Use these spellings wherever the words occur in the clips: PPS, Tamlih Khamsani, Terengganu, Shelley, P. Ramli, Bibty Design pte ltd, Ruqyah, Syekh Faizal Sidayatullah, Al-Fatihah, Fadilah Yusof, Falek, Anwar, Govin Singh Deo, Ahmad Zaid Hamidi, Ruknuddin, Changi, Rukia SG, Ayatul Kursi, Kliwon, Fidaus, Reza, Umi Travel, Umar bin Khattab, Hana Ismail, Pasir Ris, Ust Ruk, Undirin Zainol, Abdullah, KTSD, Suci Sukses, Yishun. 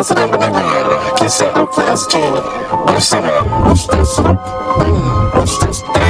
Tasnim benar, kisah plastik bersama Ust Ruk dan Ust Ruk.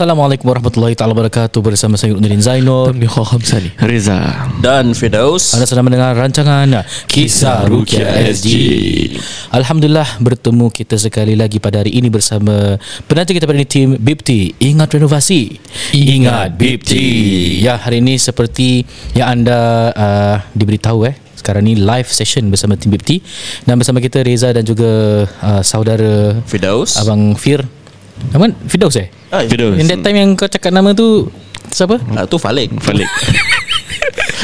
Assalamualaikum warahmatullahi taala wabarakatuh. Bersama saya Undirin Zainol, Tamlih Khamsani, Reza dan Fidaus. Anda sedang mendengar rancangan Kisah Rukia SG. Alhamdulillah, bertemu kita sekali lagi pada hari ini bersama penata kita pada ini, tim Bibty. Ingat renovasi, ingat Bibty. Ya, hari ini seperti yang anda diberitahu sekarang ni live session bersama tim Bibty dan bersama kita Reza dan juga saudara Fidaus, abang Fir. Abang Fidaus Fidaus. Yang that time yang kau cakap nama tu siapa? Tu Falek.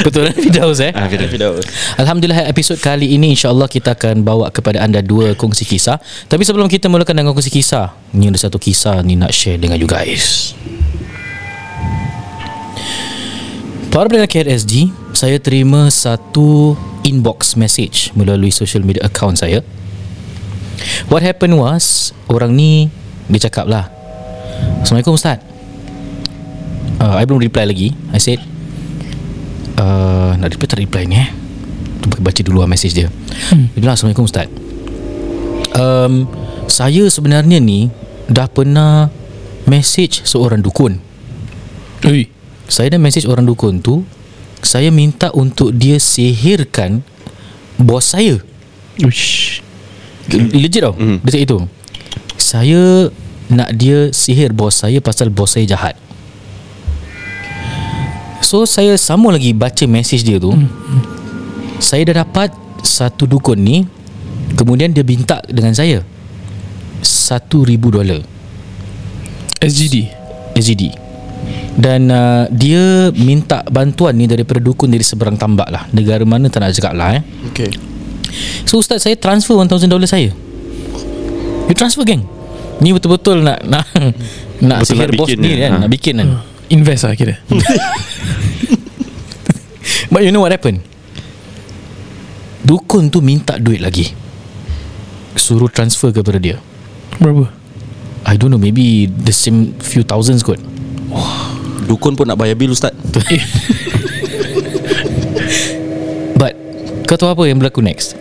Betul kan Fidaus Fidaus. Alhamdulillah, episod kali ini insyaAllah kita akan bawa kepada anda dua kongsi kisah. Tapi sebelum kita mulakan dengan kongsi kisah, ni ada satu kisah ni nak share dengan you guys. Para pendengar KTSD, saya terima satu inbox message melalui social media account saya. What happened was, orang ni dia cakap lah, "Assalamualaikum Ustaz." I belum reply lagi. I said, nak reply tak reply ni baca dulu lah message dia. Bila, "Assalamualaikum Ustaz, saya sebenarnya ni dah pernah message seorang dukun. Saya dah message orang dukun tu, saya minta untuk dia sihirkan bos saya." Legit tau. Dia cakap itu, "Saya nak dia sihir bos saya pasal bos saya jahat." So saya sambung lagi baca message dia tu. Saya dah dapat satu dukun ni, kemudian dia minta dengan saya $1,000 SGD. Dan dia minta bantuan ni daripada dukun dari seberang tambak lah, negara mana tak nak cakap lah. Okay. So Ustaz, saya transfer $1,000 saya. You transfer geng. Ni betul-betul nak sihir bos ni kan. Nak bikin kan. Invest lah kira. But you know what happened? Dukun tu minta duit lagi, suruh transfer kepada dia. Berapa? I don't know, maybe the same few thousands kot. Dukun pun nak bayar bil Ustaz. But kau tahu apa yang berlaku next?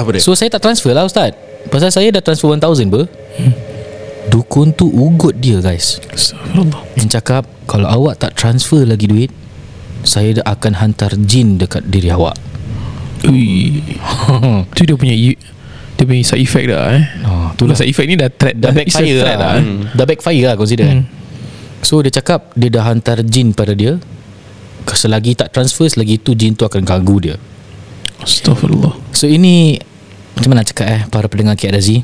Apa dia? So saya tak transfer lah Ustaz, pasal saya dah transfer 1,000 ber. Dukun tu ugut dia guys, yang cakap, "Kalau awak tak transfer lagi duit, saya akan hantar jin dekat diri awak." Tu dia punya side effect dah itulah. Side effect ni dah backfire lah. Dah backfire lah consider kan. So dia cakap dia dah hantar jin pada dia, selagi tak transfer, selagi tu jin tu akan ganggu dia. Astagfirullah. So ini macam mana cakap para pendengar KTSD,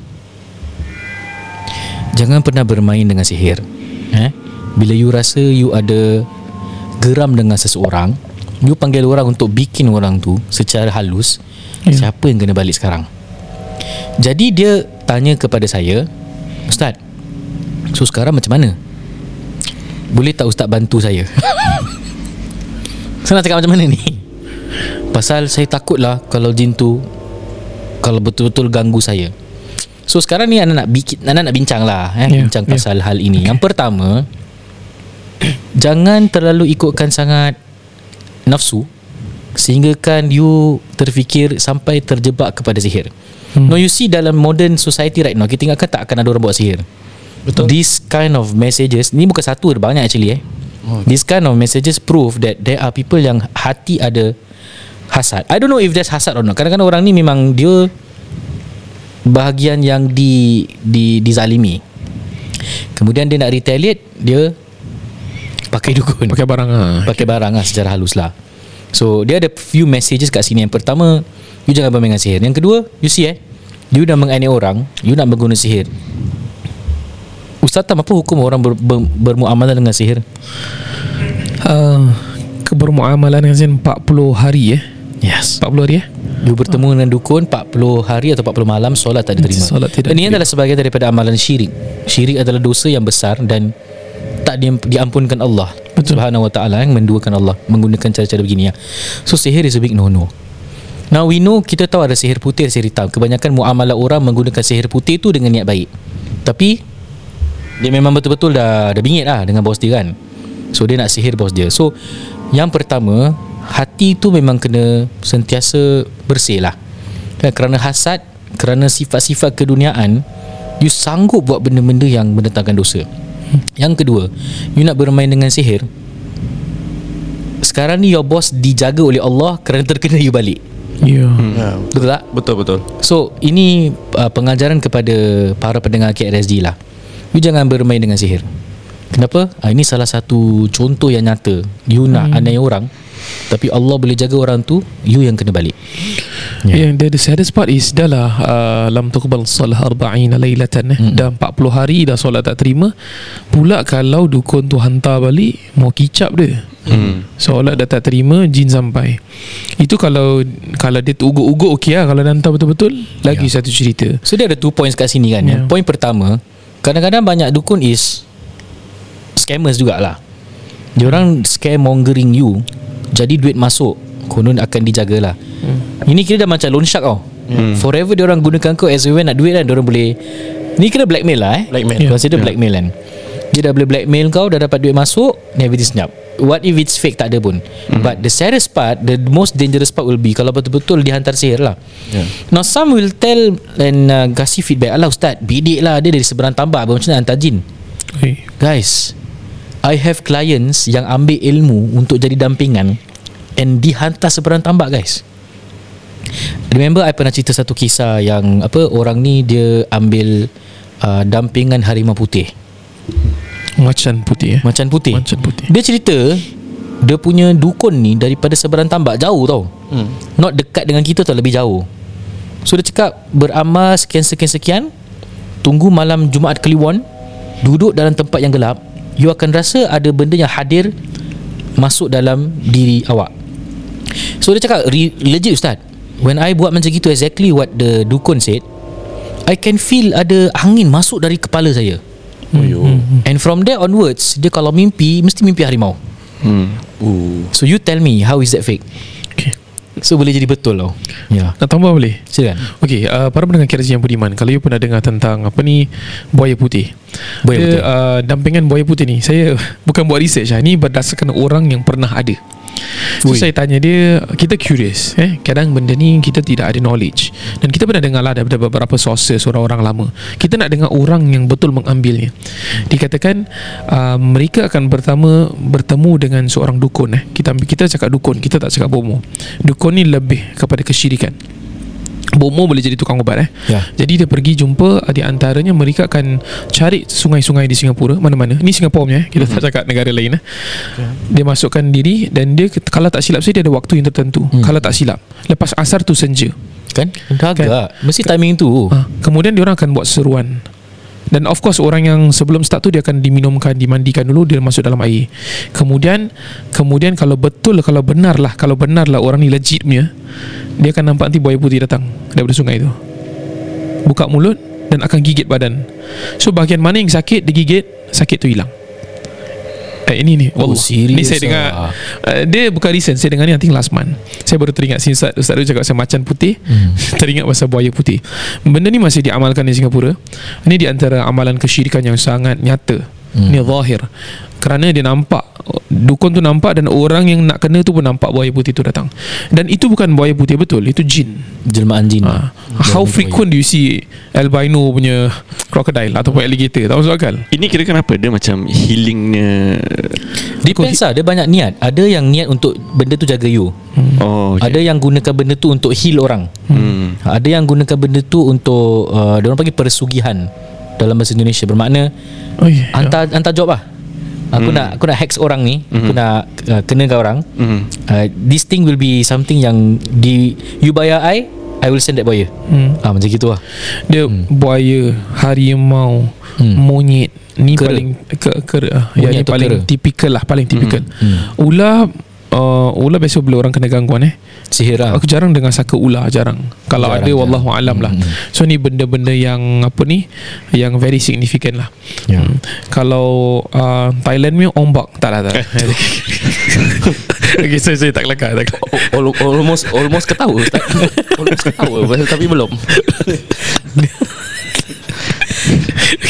jangan pernah bermain dengan sihir. Bila you rasa you ada geram dengan seseorang, you panggil orang untuk bikin orang tu secara halus, siapa yang kena balik sekarang? Jadi dia tanya kepada saya, "Ustaz, so sekarang macam mana? Boleh tak Ustaz bantu saya?" Saya nak cakap macam mana ni? Pasal saya takutlah kalau jin tu kalau betul-betul ganggu saya. So sekarang ni Ana nak bincang lah bincang pasal hal ini. Yang pertama, jangan terlalu ikutkan sangat nafsu sehinggakan you terfikir sampai terjebak kepada sihir. No, you see dalam modern society right now, kita ingatkan tak akan ada orang buat sihir. Betul. This kind of messages ni bukan satu, ada banyak actually This kind of messages prove that there are people yang hati ada hasad. I don't know if there's hasad or not. Kadang-kadang orang ni memang dia bahagian yang dizalimi. Kemudian dia nak retaliate, dia pakai dukun, pakai barang secara halus lah. So dia ada few messages kat sini. Yang pertama, you jangan bermain dengan sihir. Yang kedua, you see you dah menganiaya orang, you nak menggunakan sihir. Ustaz, apa hukum orang bermuamalah dengan sihir? Kebermuamalan dengan sihir 40 hari. Yes, 40 hari You bertemu dengan dukun 40 hari atau 40 malam, solat tak diterima. Ini adalah sebahagian daripada amalan syirik. Syirik adalah dosa yang besar dan tak diampunkan Allah Subhanahu Wa Taala, yang menduakan Allah menggunakan cara-cara begini. So sihir is a big no-no. Now we know, kita tahu ada sihir putih, sihir hitam. Kebanyakan muamalah orang menggunakan sihir putih tu dengan niat baik, tapi dia memang betul-betul dah bingit lah dengan bos dia kan. So dia nak sihir bos dia. So yang pertama, hati tu memang kena sentiasa bersih lah kan, kerana hasad, kerana sifat-sifat keduniaan. You sanggup buat benda-benda yang mendatangkan dosa. Yang kedua, you nak bermain dengan sihir. Sekarang ni your boss dijaga oleh Allah kerana terkena you balik. Ya. Betul tak? Betul. So ini pengajaran kepada para pendengar KTSD lah. You jangan bermain dengan sihir. Kenapa? Ini salah satu contoh yang nyata. You nak anai orang, tapi Allah boleh jaga orang tu, you yang kena balik. Yeah. And the saddest part is dah lah lam tuqbal salah 40 lailatan dah 40 hari dah solat tak terima. Pula kalau dukun tu hantar balik, mau kicap dia. Solat dah tak terima, jin sampai. Itu kalau dia tu uguk-uguk okey lah. Kalau dia hantar betul-betul, lagi satu cerita. So dia ada 2 points kat sini kan. Point pertama, kadang-kadang banyak dukun is scammers jugalah. Diorang scaremongering you, jadi duit masuk, konon akan dijagalah. Ini kira dah macam loan shark tau. Forever diorang gunakan kau as when nak duit kan. Diorang boleh, ni kira blackmail lah consider blackmail kan. Dia dah boleh blackmail kau, dah dapat duit masuk, everything senyap. What if it's fake? Tak ada pun. But the saddest part, the most dangerous part will be kalau betul-betul dihantar sihir lah. Now some will tell and kasih feedback, alah ustaz, bidik lah, dia dari seberang tambak, macam nak hantar jin. Guys, I have clients yang ambil ilmu untuk jadi dampingan and dihantar seberang tambak guys. Remember I pernah cerita satu kisah yang apa, orang ni dia ambil dampingan harimau putih. Macan putih. Dia cerita dia punya dukun ni daripada seberang tambak, jauh tau. Not dekat dengan kita tau, lebih jauh. So dia cakap beramal sekian-sekian, tunggu malam Jumaat Kliwon, duduk dalam tempat yang gelap, you akan rasa ada benda yang hadir masuk dalam diri awak. So dia cakap legit ustaz, when I buat macam gitu, exactly what the dukun said, I can feel ada angin masuk dari kepala saya. And from there onwards, dia kalau mimpi, mesti mimpi harimau. So you tell me, how is that fake? So boleh jadi betul tau. Nak tambah boleh? Silakan. Para pendengar KTSD yang budiman, kalau you pernah dengar tentang apa ni, buaya putih, dampingan buaya putih ni, saya bukan buat research lah, ni berdasarkan orang yang pernah ada. So saya tanya dia, kita curious kadang benda ni kita tidak ada knowledge, dan kita pernah dengar lah daripada beberapa sources, orang-orang lama. Kita nak dengar orang yang betul mengambilnya. Dikatakan mereka akan bertemu dengan seorang dukun. Kita cakap dukun, kita tak cakap bomo. Dukun ni lebih kepada kesyirikan. Bomo boleh jadi tukang ubat Jadi dia pergi jumpa, di antaranya mereka akan cari sungai-sungai di Singapura, mana-mana. Ni Singapura punya, kita tak cakap negara lain. Dia masukkan diri, dan dia kalau tak silap saya, dia ada waktu yang tertentu. Kalau tak silap, lepas asar tu senja kan? Mesti timing tu. Kemudian dia orang akan buat seruan. Dan of course orang yang sebelum start tu, dia akan diminumkan, dimandikan dulu, dia masuk dalam air. Kemudian kalau benarlah orang ni legit punya, dia akan nampak nanti buaya putih datang daripada sungai tu, buka mulut dan akan gigit badan. So bahagian mana yang sakit, digigit, sakit tu hilang. Ini ni Allah. Ni saya dengar dia bukan recent, saya dengar ni I think last month. Saya baru teringat Ustaz tu cakap pasal macan putih. Teringat pasal buaya putih. Benda ni masih diamalkan di Singapura. Ini di antara amalan kesyirikan yang sangat nyata. Ni zahir, kerana dia nampak, dukun tu nampak, dan orang yang nak kena tu pun nampak buaya putih tu datang. Dan itu bukan buaya putih betul, itu jin, jelmaan jin. How frequent do you see albino punya crocodile ataupun alligator? Tak masuk akal. Ini kira kenapa dia macam healingnya. Depends lah, dia banyak niat. Ada yang niat untuk benda tu jaga you. Ada yang gunakan benda tu untuk heal orang. Ada yang gunakan benda tu untuk diorang panggil persugihan dalam bahasa Indonesia, bermakna hantar job lah. Aku nak hacks orang ni, aku nak kena kau orang. This thing will be something yang you bayar I will send that buaya. Macam gitu lah. Dia buaya, harimau, monyet. Ni paling tipikal lah. Ular ular biasa bila orang kena gangguan sihir lah. Aku jarang dengar saka ular, jarang. Kalau jarang, ada wallahualam lah. So ni benda-benda yang apa ni, yang very significant lah. Kalau Thailand ni ombak. Tak lah. Okay, sorry tak kelakar. Almost ketawa tak? Almost ketawa tapi belum.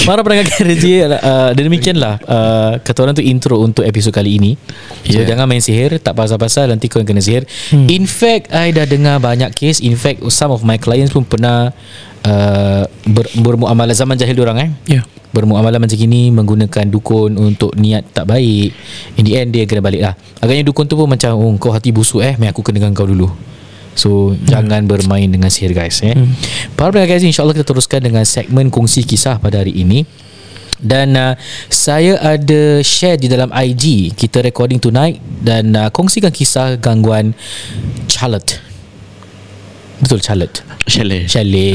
Para pendengar KTSD, demikianlah kata orang tu intro untuk episod kali ini. So jangan main sihir, tak pasal-pasal nanti korang kena sihir. In fact, I dah dengar banyak case. In fact, some of my clients pun pernah bermuamalah zaman jahil diorang bermuamalah macam gini, menggunakan dukun untuk niat tak baik. In the end dia kena balik lah. Agaknya dukun tu pun macam, oh kau hati busuk mari aku kena dengan kau dulu. So jangan bermain dengan sihir guys Para pendengar guys, insyaAllah kita teruskan dengan segmen kongsi kisah pada hari ini. Dan saya ada share di dalam IG kita recording tonight. Dan kongsikan kisah gangguan CHALET. Betul, CHALET. Shelley.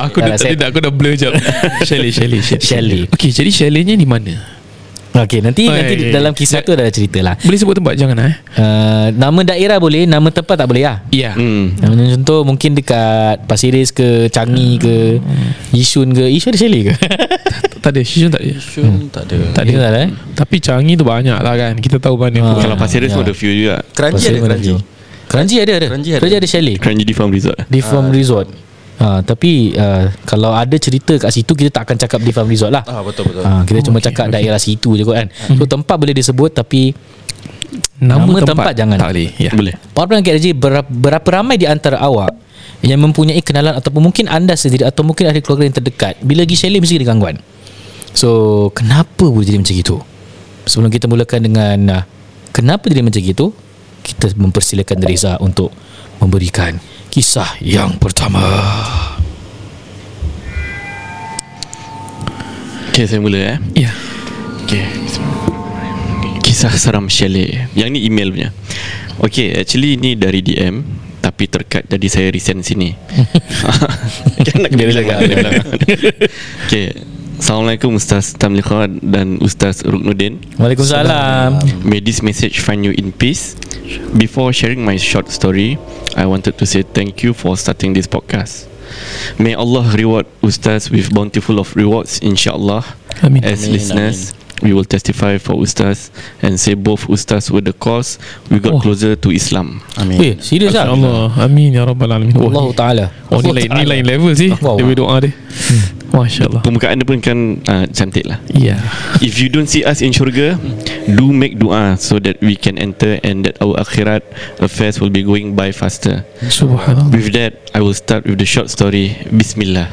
Aku dah blur sekejap. Shelley. Okay, jadi Shelley-nya di mana? Okey, nanti dalam kisah tu ada cerita lah. Boleh sebut tempat jangan nama daerah boleh, nama tempat tak boleh lah. Contoh mungkin dekat Pasir Ris ke, Changi ke, Yishun ke. Yishun ada Shelley ke? Tak ada. Yishun tak ada. Tak ada. Tapi Changi tu banyak lah kan. Kita tahu banyak. Kalau Pasir Ris pun ada few juga. Kranji ada Shelley. Kranji di farm resort. Tapi kalau ada cerita kat situ, kita tak akan cakap di farm resort lah. Betul. Kita cuma cakap daerah situ je kot kan. So tempat boleh disebut, tapi nama tempat jangan. Tak boleh. Boleh. Para pendengar KTSD, berapa ramai di antara awak yang mempunyai kenalan ataupun mungkin anda sendiri atau mungkin ahli keluarga yang terdekat, bila pergi Shelley mesti ada gangguan. So kenapa boleh jadi macam itu? Sebelum kita mulakan dengan kenapa jadi macam itu, kita mempersilakan Reza untuk memberikan kisah yang pertama. Okay, saya mula Okay. Kisah seram Shelley. Yang ni email punya. Okay, actually ni dari DM, tapi terkat jadi saya resend sini. Okay. Assalamualaikum Ustaz Tamlih Khamsani dan Ustaz Ruknuddin. Waalaikumsalam. May this message find you in peace. Before sharing my short story, I wanted to say thank you for starting this podcast. May Allah reward Ustaz with bountiful of rewards, insyaAllah. Amin. As listeners, we will testify for Ustaz and say both Ustaz were the cause we got closer to Islam. Amin. Weh, serius lah. InsyaAllah. Amin ya Rabbal Alamin. Wallahu Ta'ala. Oh, ni lain level sih. Dia doa dia. Masya Allah. Permukaan dia pun kan cantik lah. If you don't see us in syurga, do make dua so that we can enter and that our akhirat affairs will be going by faster. Subhanallah. With that, I will start with the short story. Bismillah.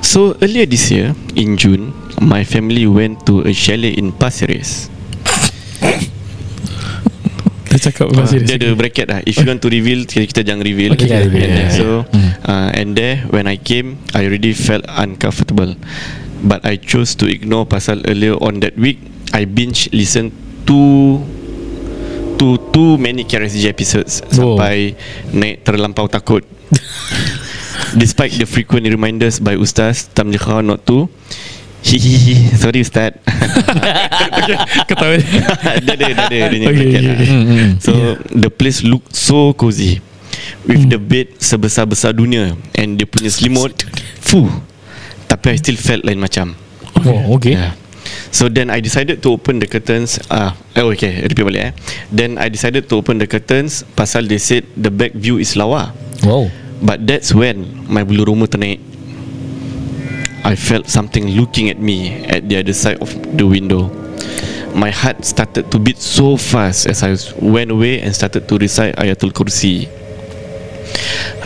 So earlier this year, in June, my family went to a chalet in Pasir Ris. Dia ada bracket lah. If you want to reveal, kita jangan reveal. So and there, when I came, I already felt uncomfortable, but I chose to ignore pasal earlier on that week I binge listen to too many KTSD episodes sampai naik terlampau takut. Despite the frequent reminders by Ustaz Tamlih Khamsani not to. Sorry Ustaz. Ketawa. So the place looked so cozy with the bed sebesar-besar dunia and dia punya selimut. Tapi I still felt lain macam. So then I decided to open the curtains. Then I decided to open the curtains pasal they said the back view is lawa. But that's when my bulu roma ternaik. I felt something looking at me at the other side of the window. My heart started to beat so fast as I went away and started to recite Ayatul Kursi.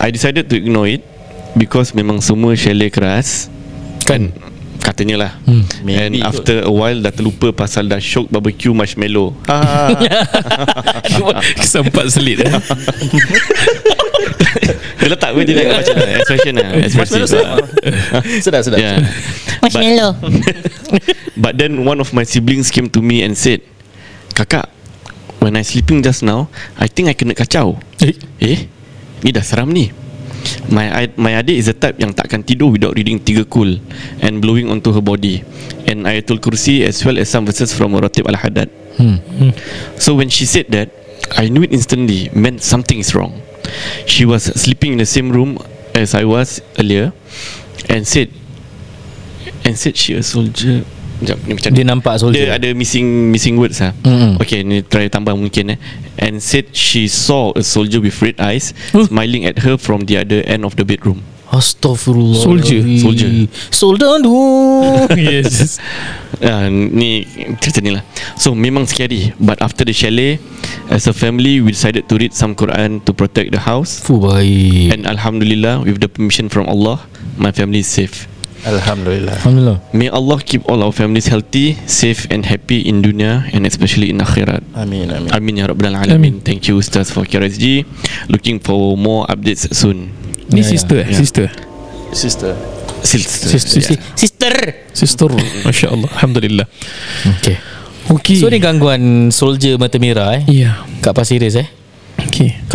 I decided to ignore it because memang semua Shelley keras kan, katanya lah. And after a while dah terlupa pasal dah syok barbecue marshmallow. Sempat selit. Dia letak pun dia nak macam expression lah. Sedap. Marshmallow. But then one of my siblings came to me and said, "Kakak, when I sleeping just now, I think I kena kacau." Ni dah seram ni. My adik is a type yang takkan tidur without reading tiga kul and blowing onto her body and Ayatul Kursi as well as some verses from Ratib Al-Haddad. So when she said that, I knew it instantly meant something is wrong. She was sleeping in the same room as I was earlier and said she a soldier. Sekejap, ni macam dia nampak soldier. Dia ada missing words lah. Okay, ni try tambah mungkin And said she saw a soldier with red eyes smiling at her from the other end of the bedroom. Astaghfirullah. Soldier aduh. Yes. Ni cerita ni lah. So memang scary. But after the chalet, as a family we decided to read some Quran to protect the house. Baik. And Alhamdulillah, with the permission from Allah, my family is safe. Alhamdulillah. May Allah keep all our families healthy, safe and happy in dunia and especially in akhirat. Amin. Amin ya Rabbal Alamin. Thank you Ustaz for KRSG. Looking for more updates soon. Ni sister. Masya Allah. Alhamdulillah. Okay. So ni gangguan soldier mata merah kat Pasir Ris kat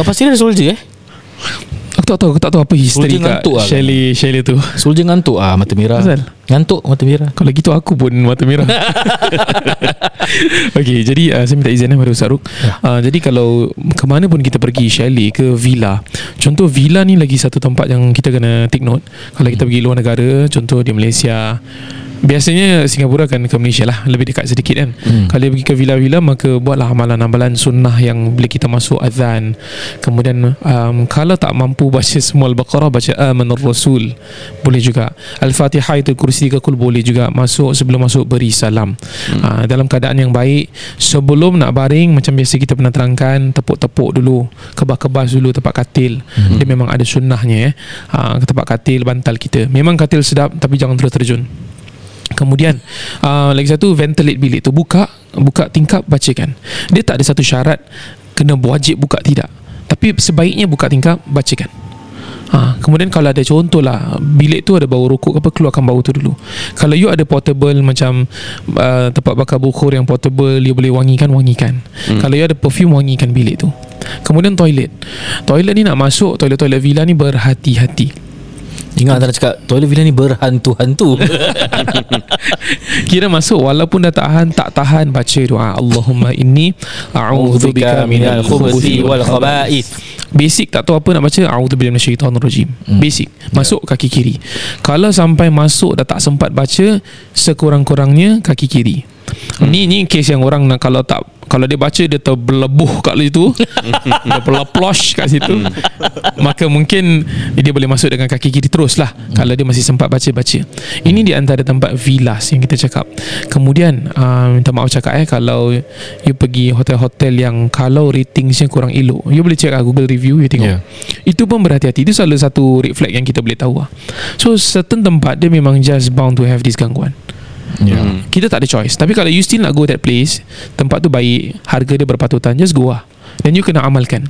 Pasir Ris soldier Aku tak tahu apa history kat Shelley tu. Soldier ngantuk mata merah. Pasal? Ngantuk mata merah. Kalau gitu aku pun mata merah. Okay, jadi saya minta izin kepada Ustaz Ruk. Jadi kalau ke mana pun kita pergi, chalet ke villa. Contoh villa ni lagi satu tempat yang kita kena take note. Kalau kita pergi luar negara, contoh di Malaysia, biasanya Singapura akan ke Malaysia lah, lebih dekat sedikit kan. Kalau pergi ke villa-villa, maka buatlah amalan-amalan sunnah yang bila kita masuk azan. Kemudian kalau tak mampu baca semua Al-Baqarah, baca Amanur Rasul boleh juga. Al-Fatihah itu kursi ke kul boleh juga. Masuk, sebelum masuk beri salam dalam keadaan yang baik. Sebelum nak baring, macam biasa kita pernah terangkan, tepuk-tepuk dulu, kebas-kebas dulu tempat katil. Dia memang ada sunnahnya tempat katil, bantal kita. Memang katil sedap, tapi jangan terus terjun. Kemudian lagi satu, ventilate bilik tu, buka tingkap, bacakan. Dia tak ada satu syarat kena wajib buka, tidak, tapi sebaiknya buka tingkap, bacakan. Kemudian kalau ada contoh lah, bilik tu ada bau rokok apa, keluarkan bau tu dulu. Kalau you ada portable macam tempat bakar bukhur yang portable, you boleh wangikan. Kalau you ada perfume, wangikan bilik tu. Kemudian toilet ni nak masuk, toilet villa ni berhati-hati. Ingat tak nak cakap toilet villa ni berhantu-hantu. Kira masuk walaupun dah tak tahan baca doa Allahumma inni a'udzubika minal khubuthi wal khaba'ith. Basic, tak tahu apa nak baca, a'udzubillahi minasyaitonir rajim. Basic. Masuk kaki kiri. Kalau sampai masuk dah tak sempat baca, sekurang-kurangnya kaki kiri. Ni kes yang orang nak, kalau dia baca dia terbelebuh kat situ, dia pelaplosh kat situ, maka mungkin dia boleh masuk dengan kaki kiri terus lah, kalau dia masih sempat baca. Ini di antara tempat villas yang kita cakap. Kemudian minta maaf cakap kalau you pergi hotel-hotel yang kalau ratingsnya kurang elok, you boleh check Google review, you tengok. Itu pun berhati-hati. Itu salah satu red flag yang kita boleh tahu So certain tempat dia memang just bound to have this gangguan. Kita tak ada choice. Tapi kalau you still nak go that place, tempat tu baik, harga dia berpatutan, just go lah. Dan you kena amalkan.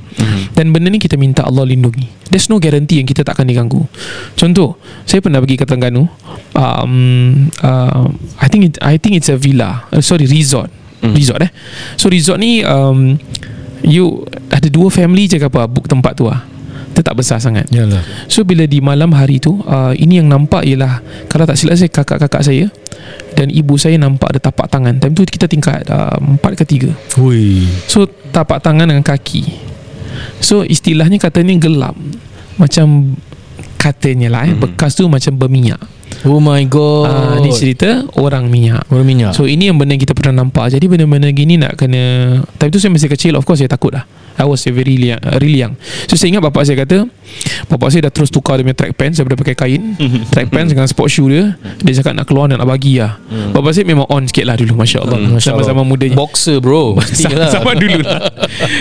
Dan benda ni kita minta Allah lindungi. There's no guarantee yang kita tak akan diganggu. Contoh, saya pernah pergi ke Terengganu. I think it's a villa, resort. Resort So resort ni you ada dua family je ke apa, book tempat tu dia tak besar sangat. So bila di malam hari tu, ini yang nampak ialah, kalau tak silap saya, kakak-kakak saya dan ibu saya nampak ada tapak tangan. Time tu kita tingkat 4 ke 3. So tapak tangan dengan kaki. So istilahnya katanya gelap, macam katanya lah bekas tu macam berminyak. Oh my god. Ni cerita orang minyak. So ini yang benda yang kita pernah nampak. Jadi benda-benda gini nak kena. Time tu saya masih kecil, of course saya takut lah. I was very really young. So saya ingat bapak saya kata, bapak saya dah terus tukar dia punya track pants daripada pakai kain, track pants dengan sport shoe dia. Dia cakap nak keluar dan nak bagi lah. Bapak saya memang on sikit lah dulu, Masya Allah. Sama-sama mudanya, boxer bro, sama dulu lah.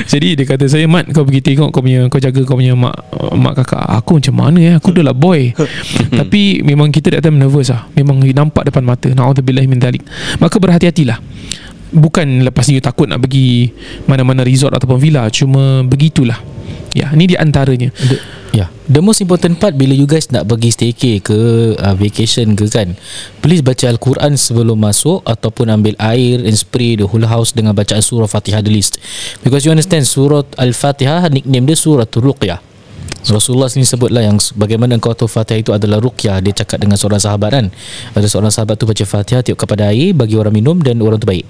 Jadi dia kata saya, Mat, kau pergi tengok kau jaga kau punya mak kakak. Aku macam mana aku dah lah boy. Tapi memang kita that time nervous memang nampak depan mata. Na'udzubillah min dzalik. Maka berhati-hatilah. Bukan lepas ni you takut nak pergi mana-mana resort ataupun villa, cuma begitulah. Ni di antaranya. The most important part, bila you guys nak pergi staycay ke vacation ke kan, please baca Al-Quran sebelum masuk, ataupun ambil air and spray the whole house dengan bacaan surah Fatihah the list. Because you understand, surah Al-Fatihah nickname dia surah Ruqyah. Rasulullah sendiri sebutlah yang bagaimana engkau tu Fatihah itu adalah ruqyah. Dia cakap dengan seorang sahabat kan, ada seorang sahabat tu baca Fatihah, tiup kepada air, bagi orang minum dan orang tu baik.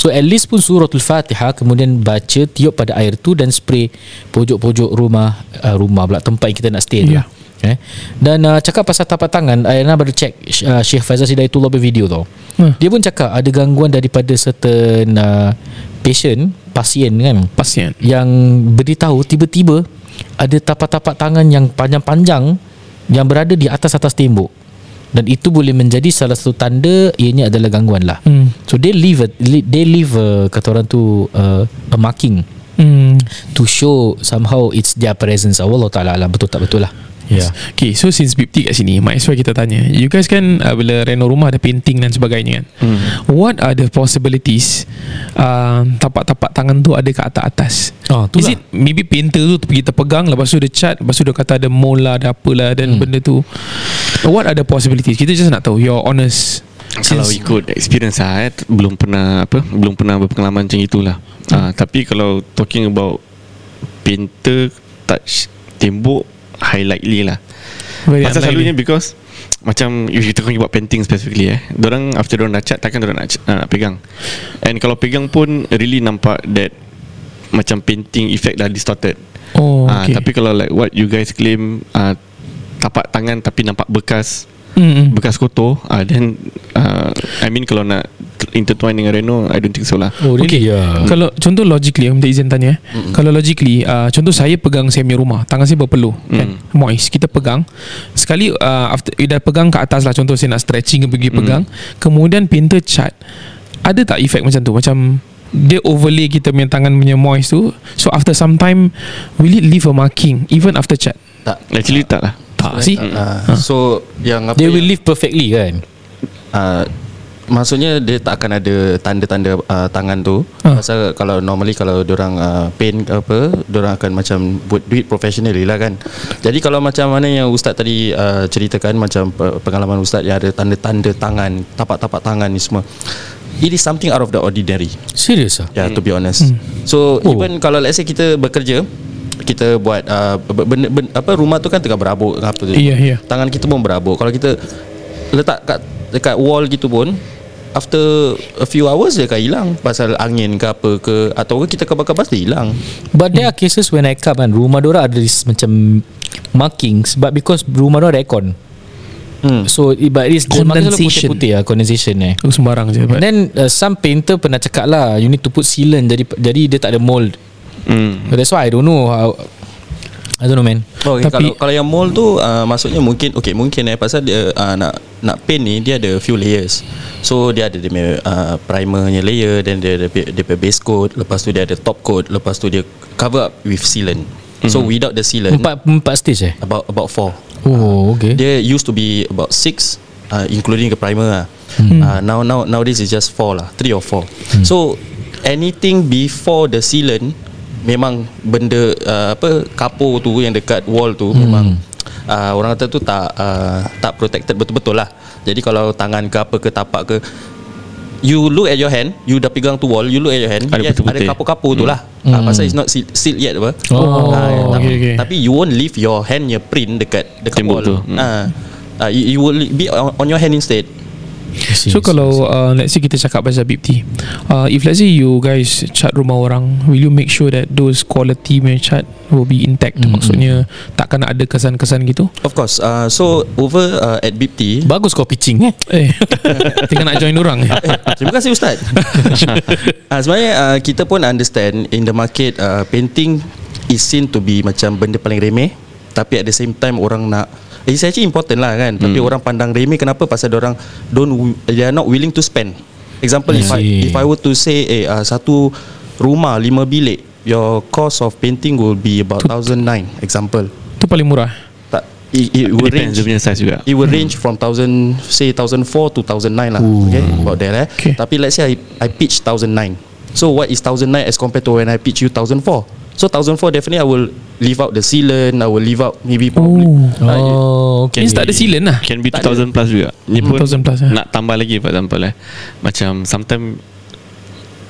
So at least pun suratul Fatihah, kemudian baca, tiup pada air tu dan spray pojok-pojok rumah, rumah pula tempat yang kita nak stay tu. Dan cakap pasal tapak tangan, Ayana baru check Syekh Faizal Sidayatullah bervideo tau. Dia pun cakap ada gangguan daripada certain pasien kan, pasien yang beritahu tiba-tiba ada tapak-tapak tangan yang panjang-panjang yang berada di atas-atas tembok, dan itu boleh menjadi salah satu tanda ianya adalah gangguan lah. So they leave kata orang tu a marking to show somehow it's their presence. Allah Ta'ala alam betul tak betul lah. Okay, so since Bibty kat sini, might as well kita tanya, you guys kan bila renov rumah ada painting dan sebagainya kan, what are the possibilities tapak-tapak tangan tu ada kat atas? Is it maybe painter tu pergi terpegang, lepas tu dia cat, lepas tu dia kata ada mola, ada apalah dan benda tu. What are the possibilities? Kita just nak tahu your honest. Kalau ikut experience saya, belum pernah berpengalaman macam itulah. Tapi kalau talking about painter touch tembok, high likely lah. Pasal selalunya because macam if kita kena buat painting specifically dorang after dorang dah cat, takkan dorang nak pegang. And kalau pegang pun really nampak that macam painting effect dah distorted. Tapi kalau like what you guys claim, tapak tangan tapi nampak bekas, bekas kotor, then I mean kalau nak intertwine dengan reno, I don't think so lah. Kalau contoh logically, minta izin tanya kalau logically, contoh saya pegang semi rumah, tangan saya berpeluh kan, moist, kita pegang sekali, after, dah pegang ke atas lah, contoh saya nak stretching pergi pegang, kemudian painter cat, ada tak efek macam tu? Macam dia overlay kita punya tangan punya moist tu, so after some time will it leave a marking even after cat? Tak, actually tak lah. So yang apa, they will live perfectly kan, maksudnya dia tak akan ada tanda-tanda tangan tu. Pasal kalau normally kalau diorang paint ke apa, diorang akan macam buat duit professionally lah kan. Jadi kalau macam mana yang Ustaz tadi ceritakan, macam pengalaman Ustaz yang ada tanda-tanda tangan, tapak-tapak tangan ni semua, it is something out of the ordinary. Serius lah? Yeah, to be honest. So even kalau let's say kita bekerja, kita buat rumah tu kan tengah berabuk apa tu, tangan kita pun berabuk. Kalau kita letak dekat wall gitu pun, after a few hours dia akan hilang, pasal angin ke apa ke, atau kita kebakar-bakar dia hilang. But there are cases when I come kan, rumah diorang ada macam markings, but because rumah diorang ada aircon, so but it's condensation, putih-putih lah, condensation sembarang je. Then some painter pernah cakap lah, you need to put sealant, jadi dia tak ada mold. That's why I don't know how, I don't know man. Okay, tapi kalau yang mold tu maksudnya mungkin pasal dia nak paint ni dia ada few layers. So dia ada dia primernya layer, then dia ada dia base coat, lepas tu dia ada top coat, lepas tu dia cover up with sealant. So without the sealant, empat stage about four. Okay. Dia used to be about 6 including the primer lah. Nowadays it's just 4 lah, 3 or 4. So anything before the sealant, memang benda kapur tu yang dekat wall tu memang orang kata tu tak protected betul-betul lah. Jadi kalau tangan ke apa ke, tapak ke, you look at your hand, you dah pegang tu wall, you look at your hand, ada kapur-kapur tu lah. Pasal it's not sealed yet apa. Tapi you won't leave your handnya print dekat wall tu. You will be on your hand instead. So kalau let's say kita cakap pasal Bibty, if let's say you guys cat rumah orang, will you make sure that those quality punya cat will be intact? Maksudnya takkan ada kesan-kesan gitu? Of course. So over at Bibty, bagus kau pitching tinggal nak join orang. Terima kasih Ustaz. Sebenarnya kita pun understand in the market, painting is seen to be macam benda paling remeh, tapi at the same time orang nak, it's actually important lah kan, tapi orang pandang remeh. Kenapa? Pasal orang they are not willing to spend. Example, if I were to say satu rumah 5 bilik, your cost of painting will be about 1,900 example. Itu paling murah. Tak, it will range juga. It will range from 1,000, say 1,004 to 1,009 lah. Okay, about there Tapi let's say I pitch 1,009. So what is 1,009 as compared to when I pitch you 1,004? So 1,004 definitely I will leave out the sealant, I will leave out maybe probably. Okay. Means tak ada sealant lah. Can be 2,000 plus juga. Ni pun 1,000 plus. Nak tambah lagi, for example Macam sometimes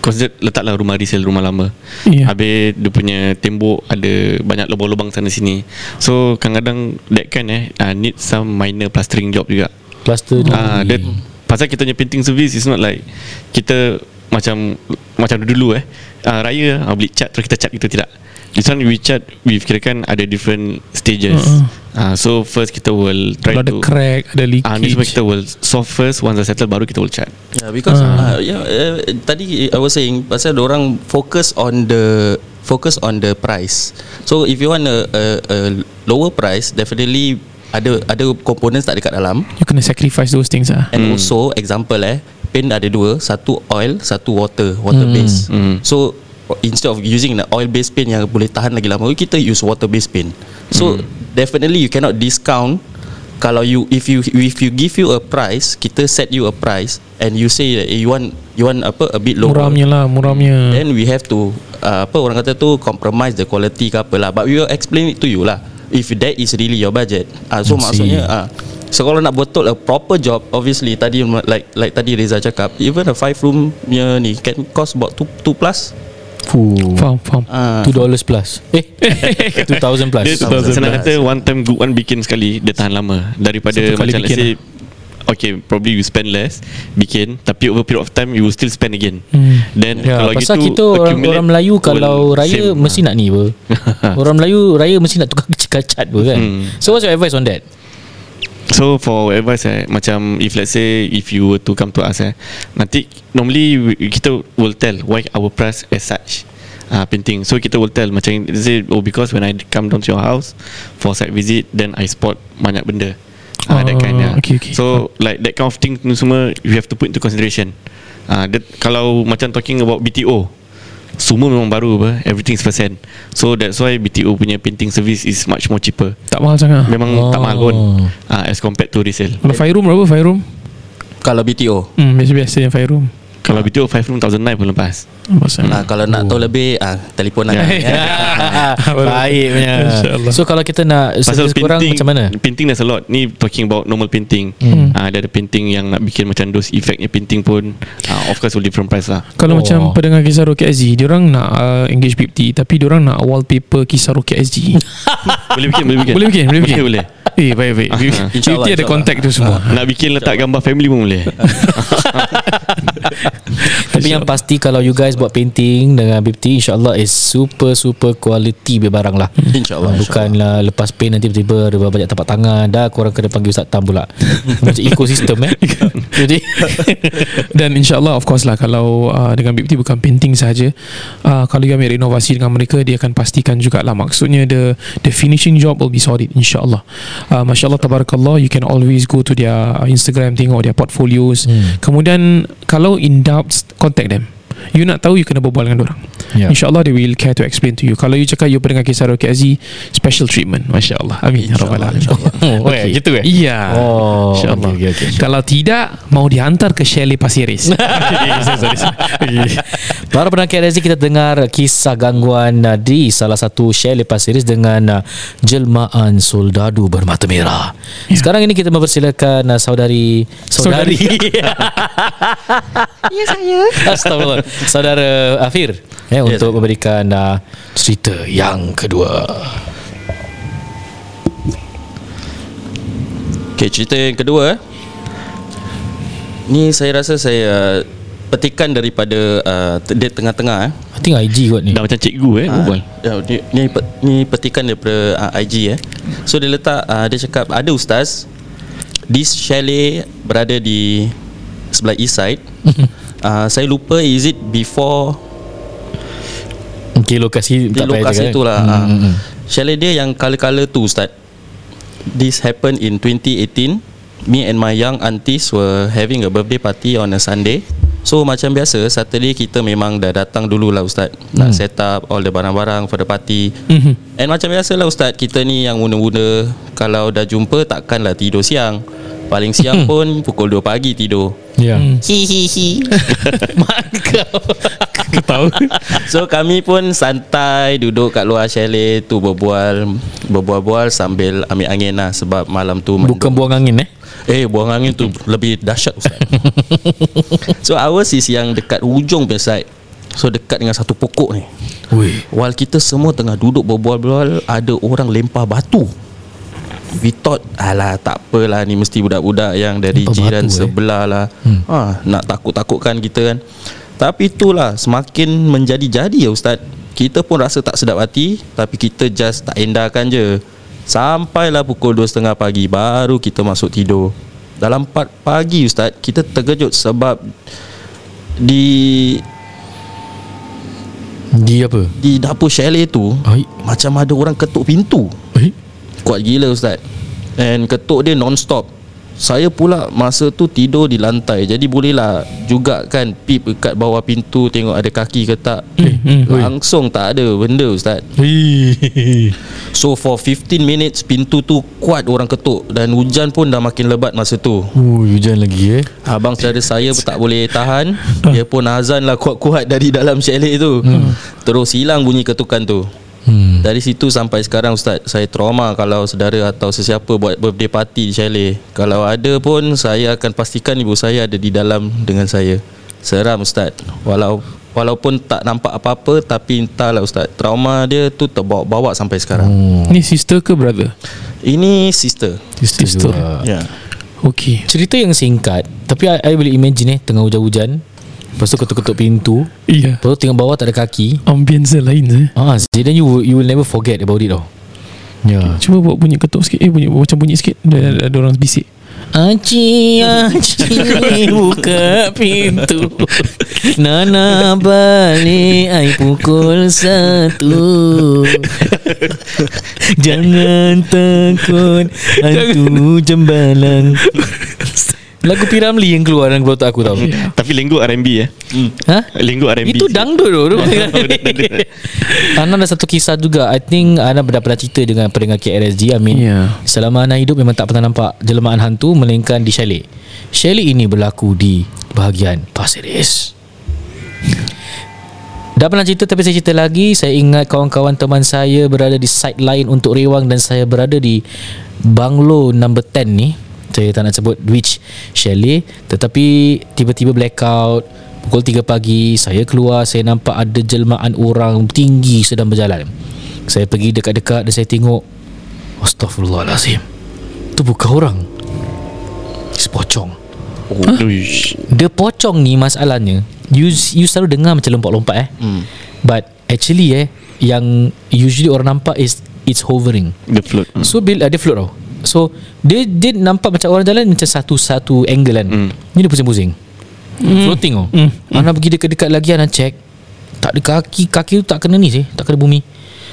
consider letaklah rumah resale, rumah lama. Habis dia punya tembok ada banyak lubang-lubang sana sini. So kadang-kadang that kind need some minor plastering job juga. Plaster dia, pasal kita punya painting service is not like kita macam dulu raya beli cat terus kita cat gitu, tidak. This one we chat, we kirakan ada different stages. So first kita will try to, ada crack, ada leakage, ni semua kita will solve first. Once I settle baru kita will chat. Because tadi I was saying pasal orang focus on the price. So if you want a lower price, definitely ada components tak dekat dalam. You kena sacrifice those things And also example paint ada dua, satu oil, satu water base. So instead of using the oil-based paint yang boleh tahan lagi lama, kita use water-based paint. So definitely you cannot discount. Kalau if you give you a price, kita set you a price, and you say that you want a bit lower, murahnya. Then we have to orang kata tu compromise the quality ke apalah. But we will explain it to you lah, if that is really your budget. So maksudnya so kalau nak betul a proper job, obviously tadi like tadi Reza cakap, even a 5 room punya ni can cost about 2 plus. Faham $2 plus $2,000 plus. Senang kata one time good one bikin sekali, dia tahan lama. Daripada macam let's say okay, probably you spend less bikin, tapi over period of time you will still spend again. Then kalau pasal gitu, pasal kita orang Melayu kalau raya same. Mesti nak ni apa. Orang Melayu raya mesti nak tukar kacat apa kan. So what's your advice on that? So for advice macam if let's say if you were to come to us nanti normally kita will tell why our price as such painting. So kita will tell macam let's say because when I come down to your house for site visit, then I spot banyak benda that kind okay. So like that kind of thing semua you have to put into consideration. That, kalau macam talking about BTO, semua memang baru apa, everything is percent. So that's why BTO punya painting service is much more cheaper. Tak mahal sangat. Memang tak mahal pun as compared to resale. Kalau 5 room berapa 5 room? Kalau BTO biasa-biasa yang 5 room. Kalau BTO 5 room 1,900 pun lepas. Kalau nak tahu lebih telefon lah. Baiknya. So kalau kita nak pasal painting, macam mana? Painting there's a lot. Ni talking about normal painting. Ada painting yang nak bikin macam those effectnya painting pun of course will different price lah. Kalau macam pendengar kisah Rukia SG, diorang nak engage Bibty, tapi diorang nak wallpaper kisah Rukia SG. Boleh bikin. Boleh. Baik. Bibty ada kontak tu semua. Nak bikin letak gambar family pun boleh. Tapi yang pasti kalau you guys buat painting dengan Bibty, insyaAllah is super quality barang lah. InsyaAllah. Bukanlah lepas paint nanti tiba-tiba ada banyak tapak tangan, dah korang kena panggil Ustaz Tam pula. Macam ekosistem jadi. Dan insyaAllah of course lah, kalau dengan Bibty bukan painting sahaja, kalau you ambil renovasi dengan mereka, dia akan pastikan jugalah, maksudnya the finishing job will be solid insyaAllah. Masya Allah, tabarakallah, you can always go to their Instagram, tengok their portfolios. Kemudian kalau in doubts, contact them. You nak tahu, you kena berbual dengan diorang. InsyaAllah they will care to explain to you. Kalau you cakap you pendengar kisah Rukia SG, special treatment. Masya Allah. Amin. Gitu ya. Insya Allah. Kalau tidak, mau dihantar ke Shelley Pasir Ris. Para pendengar SG, kita dengar kisah gangguan di salah satu Shelley Pasir Ris dengan jelmaan soldadu bermata merah. Sekarang ini kita mempersilakan saudari. Ya, saya. Astagfirullah. Saudara Afir untuk memberikan cerita yang kedua. Cerita yang kedua ni saya rasa saya petikan daripada dia tengah-tengah I think IG kot ni. Dah macam cikgu ni petikan daripada IG. So dia letak dia cakap ada ustaz, this chalet berada di sebelah east side. Saya lupa is it before lokasi tu lah. Chalet dia yang color-color tu ustaz. This happened in 2018. Me and my young aunties were having a birthday party on a Sunday. So macam biasa Saturday kita memang dah datang dulu lah ustaz, nak set up all the barang-barang for the party. And macam biasa lah ustaz, kita ni yang muda-muda, kalau dah jumpa takkanlah tidur siang. Paling siang pun pukul 2 pagi tidur. Hihihi. Kau tahu. So kami pun santai duduk kat luar chalet tu, berbual sambil ambil angin lah, sebab malam tu mendung. Bukan buang angin buang angin tu lebih dahsyat ustaz. So ours is yang dekat hujung punya side. So dekat dengan satu pokok ni, while kita semua tengah duduk berbual-bual, ada orang lempar batu. We thought, alah tak apalah, ni mesti budak-budak yang dari lempar jiran batu, sebelah lah, nak takut-takutkan kita kan. Tapi itulah, semakin menjadi-jadi ya Ustaz, kita pun rasa tak sedap hati, tapi kita just tak endahkan je. Sampailah pukul 2.30 pagi baru kita masuk tidur. Dalam 4 pagi Ustaz, kita terkejut sebab di dapur Shelley tu macam ada orang ketuk pintu. Kuat gila Ustaz. And ketuk dia non-stop. Saya pula masa tu tidur di lantai, jadi bolehlah juga kan peep dekat bawah pintu, tengok ada kaki ke tak. Langsung tak ada benda Ustaz. So for 15 minutes pintu tu kuat orang ketuk. Dan hujan pun dah makin lebat masa tu. Hujan lagi Abang saudara saya pun tak boleh tahan. Dia pun azan lah kuat-kuat dari dalam chalet tu. Terus hilang bunyi ketukan tu. Dari situ sampai sekarang Ustaz, saya trauma kalau saudara atau sesiapa buat birthday party di chalet. Kalau ada pun, saya akan pastikan ibu saya ada di dalam dengan saya. Seram Ustaz. Walaupun tak nampak apa-apa, tapi entahlah Ustaz, trauma dia tu terbawa-bawa sampai sekarang. Ni sister ke brother? Ini sister. Yeah. Okay. Cerita yang singkat, tapi I boleh imagine tengah hujan-hujan, lepas tu ketuk-ketuk pintu. Lepas tu tengok bawah tak ada kaki. Ambience lain then you will never forget about it tau. Cuba buat bunyi ketuk sikit. Macam bunyi sikit. Ada orang bisik, Aci buka pintu, Nana balik, I pukul 1. Jangan takut, hantu jembalan. Lagu P. Ramli yang keluar dalam keluarga aku tau. Tapi linggu R&B linggu R&B. Itu dangdut tu. Ana ada satu kisah juga. I think Ana pernah cerita dengan pendengar KRSG. Selama Ana hidup memang tak pernah nampak jelmaan hantu melainkan di chalet. Chalet ini berlaku di bahagian Pasir Ris. Dah pernah cerita, tapi saya cerita lagi. Saya ingat kawan-kawan teman saya berada di side lain untuk rewang, dan saya berada di banglo number 10 ni. Saya tak nak sebut which chalet, tetapi tiba-tiba blackout. Pukul 3 pagi saya keluar, saya nampak ada jelmaan orang tinggi sedang berjalan. Saya pergi dekat-dekat dan saya tengok, astaghfirullahalazim, tu bukan orang, pocong. Dia pocong ni masalahnya, you selalu dengar macam lompat-lompat but actually yang usually orang nampak is it's hovering, the float. So bila dia float tau, so dia nampak macam orang jalan macam satu-satu angle kan. Ni dia pusing-pusing, floating Ana pergi dekat-dekat lagi, Ana check, tak ada kaki tu, tak kena ni sih, tak kena bumi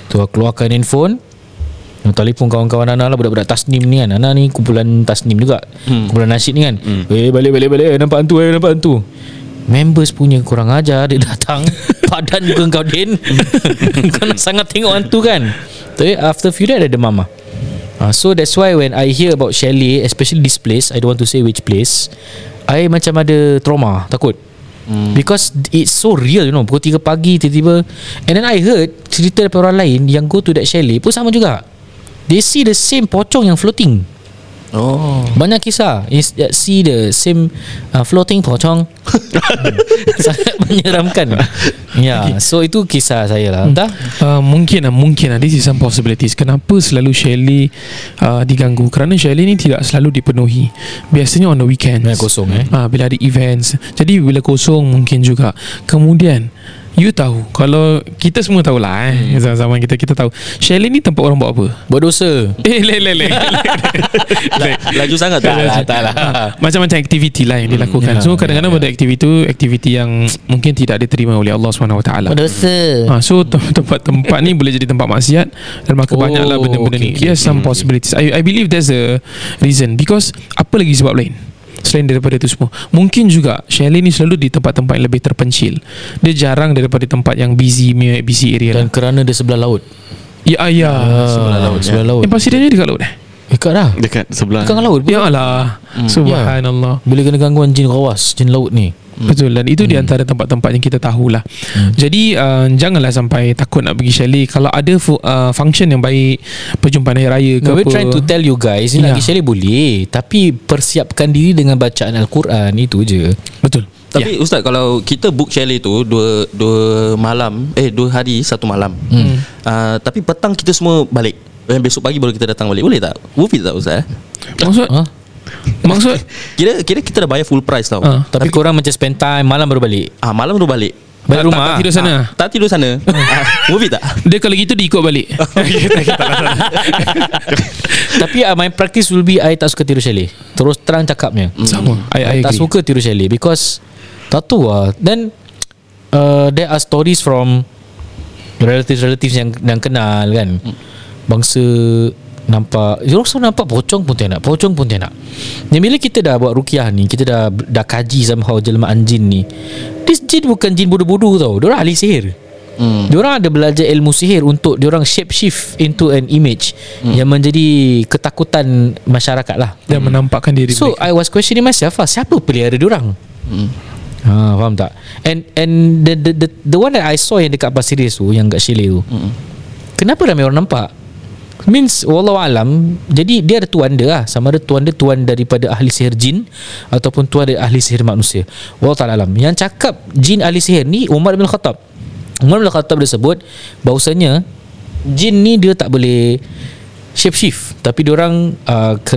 tu. Keluarkan handphone, telefon kawan-kawan Ana lah, budak-budak Tasnim ni kan. Ana ni kumpulan Tasnim juga, kumpulan nasyid ni kan. Balik nampak hantu. Members punya kurang ajar, dia datang padan muka kau, Din. Kau nak sangat tengok hantu kan. Tapi after few days ada demam lah. So that's why when I hear about chalet, especially this place, I don't want to say which place, I macam ada trauma, takut. Because it's so real, you know. Pukul 3 pagi tiba-tiba. And then I heard cerita daripada orang lain yang go to that chalet pun sama juga. They see the same pocong yang floating. Banyak kisah see the same floating pocong. Sangat menyeramkan. So itu kisah saya lah. Mungkin this is some possibilities. Kenapa selalu chalet diganggu? Kerana chalet ni tidak selalu dipenuhi. Biasanya on the weekends, bila kosong bila ada events. Jadi bila kosong mungkin juga. Kemudian you tahu, kalau kita semua tahulah zaman kita tahu chalet ni tempat orang buat apa? Buat dosa. Laju sangat tak lah. Macam-macam aktiviti lah yang dilakukan. So kadang-kadang ada aktiviti yang mungkin tidak diterima oleh Allah SWT. Berdosa. So tempat-tempat ni boleh jadi tempat maksiat, dan maka banyaklah benda-benda ni. There's some possibilities. I believe there's a reason, because apa lagi sebab lain selain daripada itu semua? Mungkin juga chalet ni selalu di tempat-tempat yang lebih terpencil. Dia jarang daripada tempat yang busy area. Dan kerana dia sebelah laut. Ya. Sebelah laut. Pasir dia dekat laut dekat dah. Dekat sebelah. Dekat laut. Ya Allah. Subhanallah. Bila kena gangguan jin gawas, jin laut ni. Betul. Dan itu di antara tempat-tempat yang kita tahulah. Jadi janganlah sampai takut nak pergi chalet. Kalau ada function yang baik, perjumpaan hari raya ke apa, we're trying to tell you guys, ni nak pergi chalet boleh, tapi persiapkan diri dengan bacaan Al-Quran. Itu je. Betul. Tapi Ustaz, kalau kita book chalet tu dua hari satu malam tapi petang kita semua balik, besok pagi baru kita datang balik, boleh tak? Worth it tak Ustaz? Maksud kira kita dah bayar full price tau, tapi korang macam spend time, malam baru balik. Malam baru balik. Balik rumah tak tidur sana. Tak tidur sana. Worth it tak? Dia kalau gitu diikut balik. Tapi my practice will be I tak suka tidur chalet. Terus terang cakapnya. Sama. I tak suka tidur chalet because tak tahu lah. Then there are stories from relatives yang kenal kan. Bangsa nampak, orang semua nampak pocong pun tak nak. Dan bila kita dah buat rukiah ni, kita dah kaji somehow jelmaan jin ni. This jin bukan jin bodoh-bodoh tau. Diorang ahli sihir. Diorang ada belajar ilmu sihir untuk diorang shape shift into an image yang menjadi ketakutan masyarakat lah dan menampakkan diri. So mereka. I was questioning myself lah, siapa pelihara diorang? Faham tak? And the one that I saw yang dekat Pasir Ris tu, yang kat Shelley tu, kenapa ramai orang nampak? Means wallahu alam. Jadi dia ada tuan dia lah, sama ada tuan daripada ahli sihir jin ataupun tuan dari ahli sihir manusia. Wallahu ta'ala alam. Yang cakap jin ahli sihir ni Umar bin Khattab dia sebut bahawasanya jin ni dia tak boleh shape shift, tapi diorang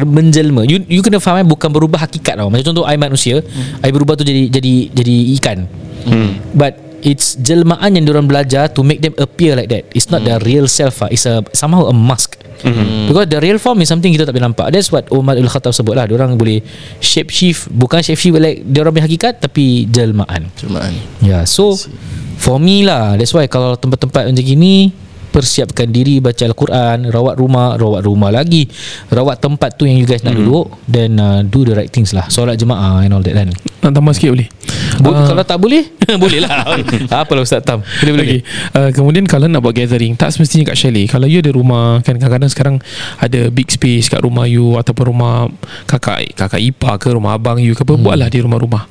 menjelma. You kena faham, bukan berubah hakikat tau. Macam contoh I manusia, I berubah tu jadi ikan. But it's jelmaan yang diorang belajar to make them appear like that. It's not the real self. It's somehow a mask. Because the real form is something kita tak boleh nampak. That's what Umar bin Khattab sebut lah. Diorang boleh shape shift, bukan shape shift like diorang punya hakikat, tapi jelmaan. Yeah, so for me lah, that's why kalau tempat-tempat macam gini, persiapkan diri, baca Al-Quran, rawat rumah lagi, rawat tempat tu yang you guys nak duduk, then do the right things lah, solat jemaah and all that kan. Nak tambah sikit boleh? Kalau tak boleh boleh lah. Apalah Ustaz Tam, boleh. Kemudian kalau nak buat gathering, tak semestinya kat chalet. Kalau you ada rumah kan, kadang-kadang sekarang ada big space kat rumah you ataupun rumah kakak ipar ke rumah abang you ke apa, buatlah di rumah-rumah.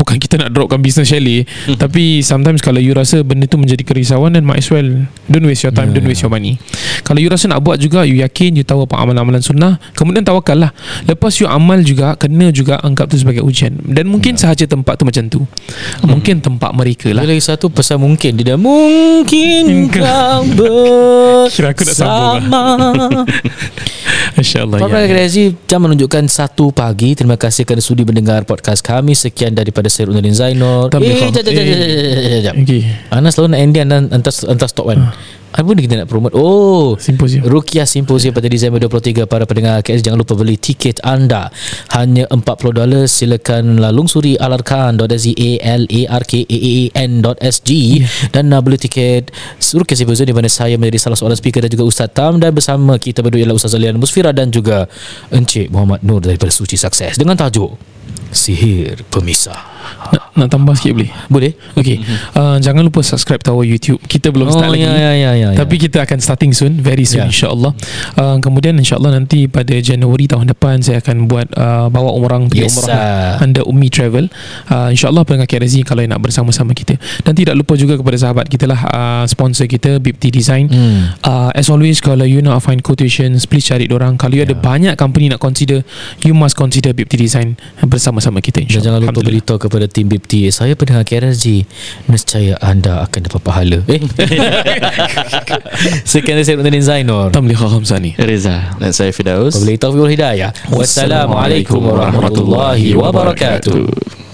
Bukan kita nak dropkan bisnes chalet, tapi sometimes kalau you rasa benda tu menjadi kerisauan, then might as well don't waste your time, don't waste your money. Kalau you rasa nak buat juga, you yakin, you tahu apa amalan-amalan sunnah, kemudian tawakal lah. Lepas you amal juga, kena juga anggap tu sebagai ujian. Dan mungkin sahaja tempat tu macam tu. Mungkin tempat mereka lah. Dia lagi satu pasal mungkin. Dia dah mungkin kau bersama. InsyaAllah. Program Crazy jam menunjukkan 1 pagi. Terima kasih kerana sudi mendengar podcast kami. Sekian daripada saya Undirin Zainol. Jap. Ana selalu nak end dia antara stop kan. Apa ni kita nak promote? Oh, simposium Rukia Simposium pada Disember 23. Para pendengar KS, jangan lupa beli tiket anda, hanya $40. Silakan lungsuri alarkan.sg dan nak beli tiket Rukia Simposium, di mana saya menjadi salah seorang speaker dan juga Ustaz Tam, dan bersama kita berdua ialah Ustaz Alian Musfira dan juga Encik Muhammad Nur daripada Suci Sukses, dengan tajuk Sihir Pemisah. Nak tambah sikit boleh? Boleh. Okay. Jangan lupa subscribe to our YouTube. Kita belum start lagi. Tapi kita akan starting soon, very soon, insyaAllah. Kemudian insyaAllah nanti pada Januari tahun depan saya akan buat bawa orang pergi umrah under Umi Travel. InsyaAllah pendengar KRZ kalau nak bersama-sama kita. Dan tidak lupa juga kepada sahabat kita lah, sponsor kita Bibty Design. As always, kalau you nak find quotations, please cari dorang. Kalau you ada banyak company nak consider, you must consider Bibty Design bersama-sama kita. Dan jangan lupa beritahu kepada tim Bibty, saya pendengar KRSG, nescaya anda akan dapat pahala. Sekian dari saya Undirin Zainol, Tamlih Khamsani, Reza, dan saya Fidaus. Wabillahi taufiq wal hidayah. Wassalamualaikum warahmatullahi wabarakatuh.